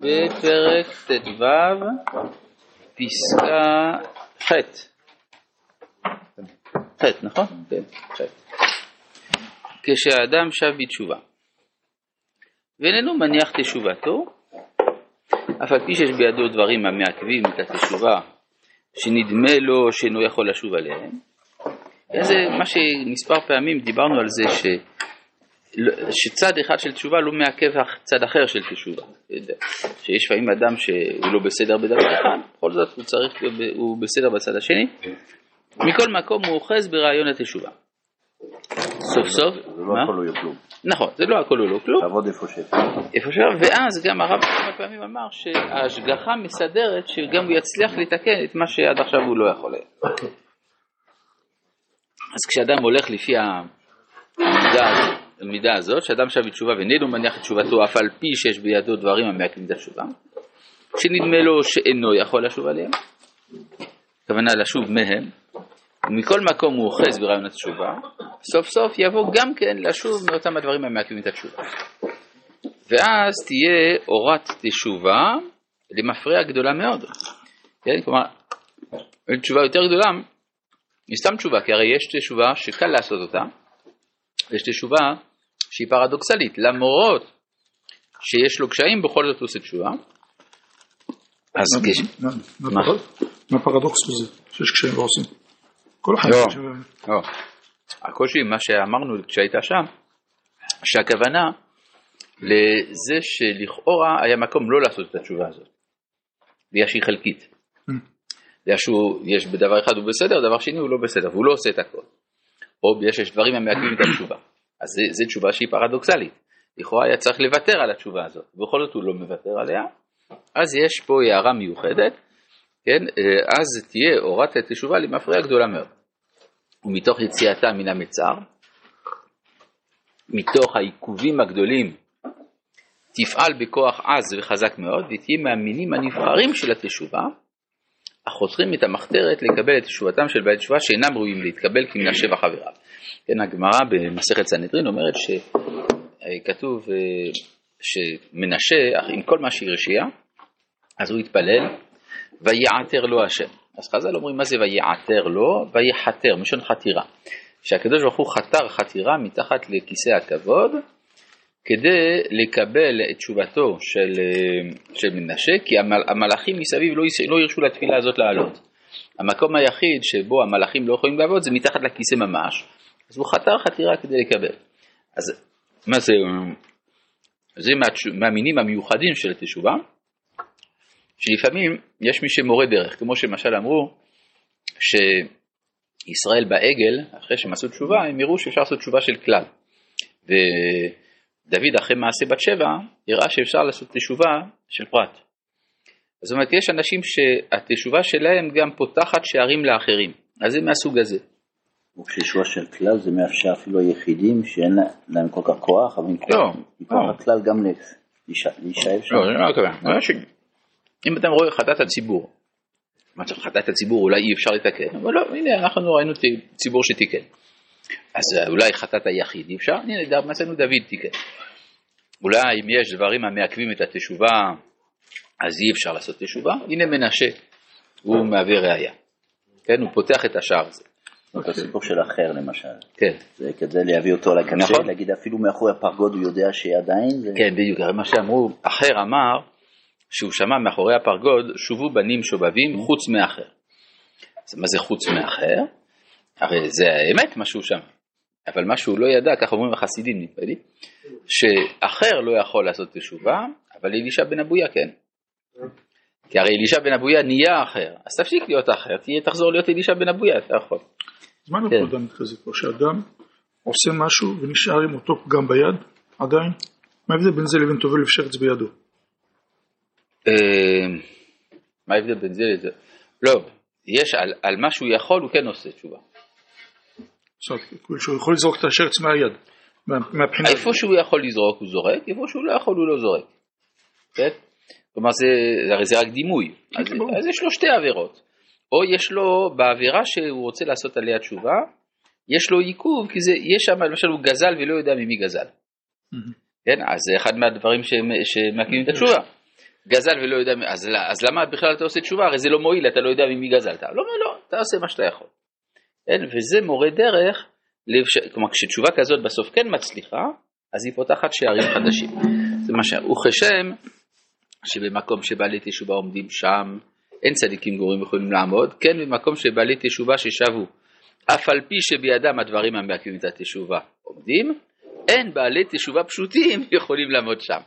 בפרק ט"ו פסקה ח', נכון? כן, ח'. כשהאדם שב בתשובה ואיננו מניח תשובתו, אף על פי שיש בידו דברים המעכבים את התשובה שנדמה לו שאינו יכול לשוב עליהם. זה מה שמספר פעמים דיברנו על זה שצד אחד של תשובה לא מעכב צד אחר של תשובה. שיש פעמים אדם שהוא לא בסדר בדבר אחד, בכל זאת הוא צריך להיות בסדר בצד השני. מכל מקום הוא אוחז ברעיון התשובה. סוף סוף. זה לא הכל לא כלום. נכון, זה לא הכל לא כלום. תעבוד איפה שאתה. איפה שאתה, ואז גם הרב כמה פעמים אמר שההשגחה מסדרת שגם הוא יצליח לתקן את מה שעד עכשיו הוא לא יכול. אז כשאדם הולך לפי המידה הזאת, שאדם שב בתשובה ואיננו מניח את תשובתו, אף על פי שיש בידו דברים המעכבים את התשובה, שנדמה לו שאינו יכול לשוב עליהם, הכוונה לשוב מהם, ומכל מקום הוא אוחז ברעיון התשובה, סוף סוף יבוא גם כן לשוב מאותם הדברים המעכבים את התשובה. ואז תהיה אורת תשובה למפרע גדולה מאוד. כן? כלומר, תשובה יותר גדולה, מסתם תשובה, כי הרי יש תשובה שקל לעשות אותה, יש תשובה שהיא פרדוקסלית, למרות שיש לו קשיים, בכל זאת הוא עושה תשובה. אז מה פרדוקס בזה? שיש קשיים ועושים. כל אחד יש תשובה. הקושי, מה שאמרנו כשהייתה שם, שהכוונה לזה שלכאורה היה מקום לא לעשות את התשובה הזאת. בגלל שהיא חלקית. יש בדבר אחד הוא בסדר, דבר שני הוא לא בסדר, והוא לא עושה את הכל. או יש דברים המעכבים את התשובה. אז זו תשובה שהיא פרדוקסלית. לכאורה היה צריך לוותר על התשובה הזאת, ובכל זאת הוא לא מוותר עליה. אז יש פה הערה מיוחדת, כן? אז תהיה אורת התשובה למפרע גדולה מאוד. ומתוך יציאתה מן המצר, מתוך העיכובים הגדולים, תפעל בכוח עז וחזק מאוד, ותהיה מהמינים הנבחרים של התשובה, החותרים את המחתרת לקבל את תשובתם של בעלי תשובה שאינם ראויים להתקבל כמנה שבע חבריו. כן, הגמרא במסכת סנהדרין אומרת שכתוב שמנשה, עם כל מה שהרשיע, אז הוא התפלל, ויעתר לו השם. אז חז"ל אומרים מה זה ויעתר לו, ויחתר, משון חתירה. שהקדוש ברוך הוא חתר חתירה מתחת לכיסא הכבוד, כדי לקבל את תשובתו של מנשה, כי המלאכים מסביב לא ירשו לתפילה הזאת לעלות. המקום היחיד שבו המלאכים לא יכולים לעבוד זה מתחת לכיסא ממש. אז הוא חתר חתירה כדי לקבל. אז מה זה? זה מהמינים המיוחדים של התשובה, שלפעמים יש מי שמורה דרך, כמו שמשל אמרו שישראל בעגל, אחרי שהם עשו תשובה, הם יראו שאפשר לעשות תשובה של כלל. דוד אחרי מעשה בת שבע, הראה שאפשר לעשות תשובה של פרט. זאת אומרת, יש אנשים שהתשובה שלהם גם פותחת שערים לאחרים. אז זה מהסוג הזה. וכשתשובה של כלל זה מאפשר אפילו היחידים שאין להם כל כך כוח, אבל מכוח הכלל גם להישאב שם. לא, לא ככה. אם אתם רואים חטאת הציבור, חטאת הציבור אולי אי אפשר לתקן, אבל לא, הנה אנחנו ראינו ציבור שתיקן. אז אולי חטאת היחיד אי אפשר, הנה מצאנו דוד תיקן. אולי אם יש דברים המעכבים את התשובה, אז אי אפשר לעשות תשובה, הנה מנשה, הוא מהווה ראייה, כן, הוא פותח את השער הזה. אותו סיפור של אחר למשל, זה כדי להביא אותו לקצה, להגיד אפילו מאחורי הפרגוד הוא יודע שעדיין. כן, בדיוק, הרי מה שאמרו, אחר אמר, שהוא שמע מאחורי הפרגוד, שובו בנים שובבים חוץ מאחר. מה זה חוץ מאחר? הרי זה האמת מה שהוא שמע, אבל מה שהוא לא ידע, כך אומרים החסידים נפלאים, שאחר לא יכול לעשות תשובה, אבל אלישע בן אבויה כן. כי הרי אלישע בן אבויה נהיה אחר, אז תפסיק להיות אחר, תחזור להיות אלישע בן אבויה, אתה יכול. אז מה נקודה מתחזית פה, שאדם עושה משהו ונשאר עם אותו גם ביד, עדיין? מה ההבדל בין זה לבין טובל ושרץ בידו? מה ההבדל בין זה לזה? לא, יש על מה שהוא יכול, הוא כן עושה תשובה. שהוא יכול לזרוק את השרץ מהיד. איפה שהוא יכול לזרוק הוא זורק, איפה שהוא לא יכול הוא לא זורק. כלומר זה רק דימוי. אז יש לו שתי עבירות. או יש לו בעבירה שהוא רוצה לעשות עליה תשובה, יש לו עיכוב, כי יש שם למשל הוא גזל ולא יודע ממי גזל. אז זה אחד מהדברים שמעכבים את התשובה. גזל ולא יודע, אז למה בכלל אתה עושה תשובה? הרי זה לא מועיל, אתה לא יודע ממי גזלת. לא, לא, אתה עושה מה שאתה יכול. וזה מורה דרך, כלומר, כשתשובה כזאת בסוף כן מצליחה, אז היא פותחת שערים חדשים. זה מה שהוא חשם, שבמקום שבעלי תשובה עומדים שם, אין צדיקים גורים יכולים לעמוד, כן במקום שבעלי תשובה ששבו, אף על פי שבידם הדברים המעכבים את התשובה עומדים, אין בעלי תשובה פשוטים יכולים לעמוד שם.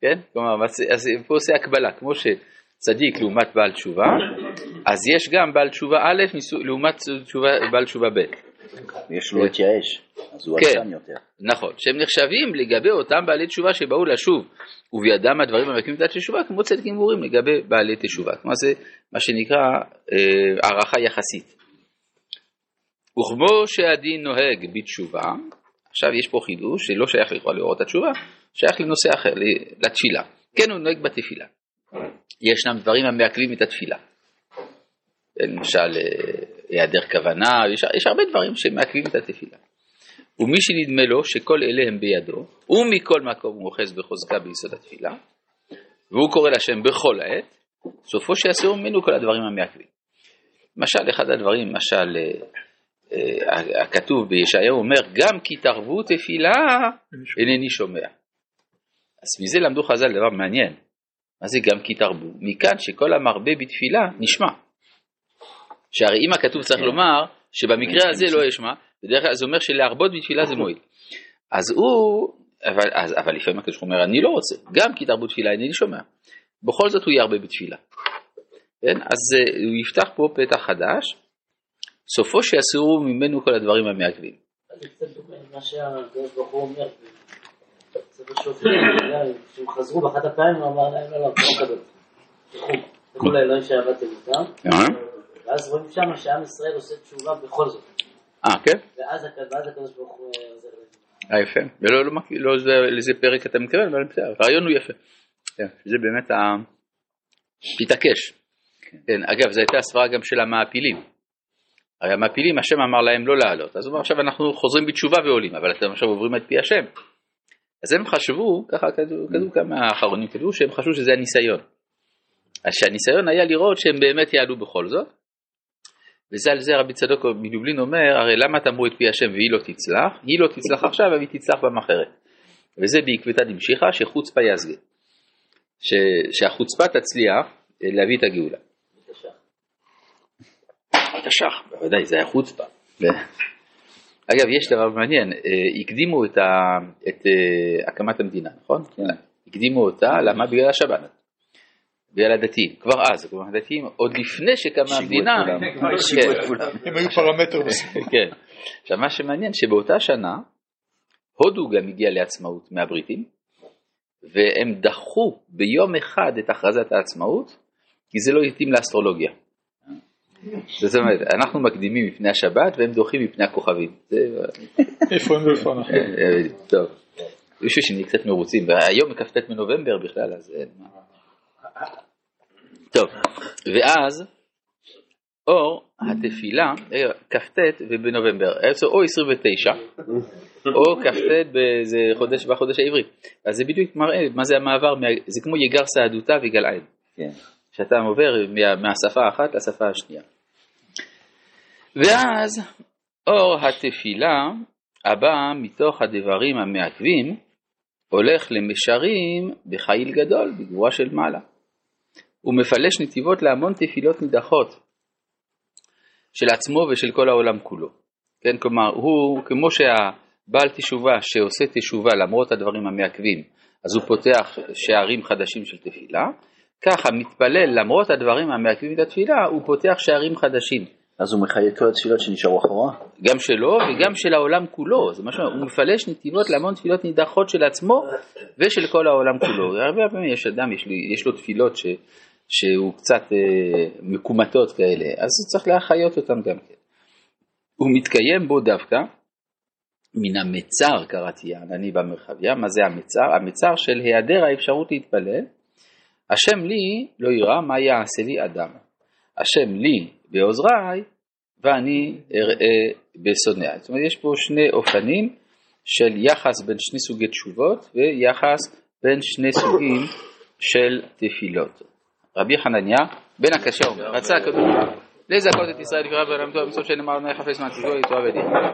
כן? כלומר, אז פה עושה הקבלה, כמו שצדיק לעומת בעל תשובה, אז יש גם בעל תשובה א' לעומת בעל תשובה ב'. יש לו את יאש, אז הוא עשם יותר. נכון, שהם נחשבים לגבי אותם בעלי תשובה שבאו לשוב, ובידם הדברים המעכבים את התשובה, כמו צדיקים גורים לגבי בעלי תשובה. כלומר, זה מה שנקרא הערכה יחסית. וכמו שהדין נוהג בתשובה, עכשיו יש פה חידוש שלא שייך לכאורה לאורות התשובה, שייך לנושא אחר, לתפילה. כן, הוא נוהג בתפילה. ישנם דברים המעכבים את התפילה. למשל, היעדר כוונה, יש הרבה דברים שמעכבים את התפילה. ומי שנדמה לו שכל אלה הם בידו, ומכל מקום הוא אוחז בחוזקה ביסוד התפילה, והוא קורא לשם בכל העת, סופו שיעשו ממנו כל הדברים המעכבים. למשל, אחד הדברים, למשל, הכתוב בישעיה אומר גם כי תרבו תפילה אינני שומע. אז מזה למדו חז"ל דבר מעניין. מה זה גם כי תרבו? מכאן שכל המרבה בתפילה נשמע. שהרי אם הכתוב צריך לומר שבמקרה הזה לא ישמע, בדרך כלל זה אומר שלהרבות בתפילה זה מועיל. אז הוא, אבל לפעמים הכתוב אומר אני לא רוצה, גם כי תרבו תפילה אינני שומע. בכל זאת הוא ירבה בתפילה. אז הוא יפתח פה פתח חדש, סופו שיסרו ממנו כל הדברים המעכבים. אז זה קצת דומה, מה שהקדוש ברוך הוא אומר, קצת השופטים, כשהם חזרו באחת הפעמים, הוא אמר להם לא לבוא כזאת. תלכו לאלוהים שעבדתם איתם, ואז רואים שם שעם ישראל עושה תשובה בכל זאת. כן? ואז הקדוש ברוך הוא עוזר להם. יפה, ולא לזה פרק אתה מקבל, אבל הרעיון הוא יפה. זה באמת התעקש. אגב, זו הייתה הסברה גם של המעפילים. הרי המעפילים, השם אמר להם לא לעלות. אז הוא אומר, עכשיו אנחנו חוזרים בתשובה ועולים, אבל אתם עכשיו עוברים את פי השם. אז הם חשבו, ככה כתוב כמה האחרונים כתבו, שהם חשבו שזה הניסיון. אז שהניסיון היה לראות שהם באמת יעלו בכל זאת. וזה על זה רבי צדוק מלובלין אומר, הרי למה תאמרו את פי השם והיא לא תצלח? היא לא תצלח עכשיו, אבל היא תצלח במחרת. וזה בעקבתא דמשיחא, שחוצפה יסגא. שהחוצפה תצליח להביא את הגאולה. תשח, בוודאי, זה היה חוצפה. אגב, יש דבר מעניין, הקדימו את הקמת המדינה, נכון? הקדימו אותה, למה? בגלל השב"ן, בגלל הדתיים, כבר אז, כבר הדתיים, עוד לפני שקמה המדינה, הם היו פרמטר. כן, עכשיו מה שמעניין, שבאותה שנה, הודו גם הגיע לעצמאות מהבריטים, והם דחו ביום אחד את הכרזת העצמאות, כי זה לא יתאים לאסטרולוגיה. זאת אומרת, אנחנו מקדימים מפני השבת והם דוחים מפני הכוכבים. איפה הם ואיפה אנחנו? טוב, מישהו שנהיה קצת מרוצים, והיום מכפתת מנובמבר בכלל, אז אין מה. טוב, ואז, אור התפילה, כפתת ובנובמבר, או 29, או כפתת בחודש העברי. אז זה בדיוק מראה, מה זה המעבר, זה כמו יגר סעדותה וגל עין. כן. שאתה עובר מהשפה האחת לשפה השנייה. ואז אור התפילה הבא מתוך הדברים המעכבים הולך למשרים בחיל גדול בגבורה של מעלה. הוא מפלש נתיבות להמון תפילות נידחות של עצמו ושל כל העולם כולו. כן, כלומר הוא כמו שהבעל תשובה שעושה תשובה למרות הדברים המעכבים אז הוא פותח שערים חדשים של תפילה. ככה מתפלל למרות הדברים המעכבים את התפילה, הוא פותח שערים חדשים. אז הוא מחיה את כל התפילות שנשארו אחורה? גם שלו וגם של העולם כולו. זה משהו, הוא מפלש נתיבות להמון תפילות נידחות של עצמו ושל כל העולם כולו. הרבה פעמים יש אדם, יש לו תפילות שהוא קצת מקומטות כאלה, אז הוא צריך להחיות אותם גם כן. הוא מתקיים בו דווקא מן המצר קראתי, אני במרחביה, מה זה המצר? המצר של היעדר האפשרות להתפלל, השם לי לא יראה מה יעשה לי אדם. השם לי בעוזריי ואני אראה בסודניי. זאת אומרת, יש פה שני אופנים של יחס בין שני סוגי תשובות ויחס בין שני סוגים של תפילות. רבי חנניה בן הקשה אומר, רצה הקדוש ברוך הוא לזכות את ישראל ורב ולמדו המסוף שנאמר נא יחפש מעצתו יתואבד.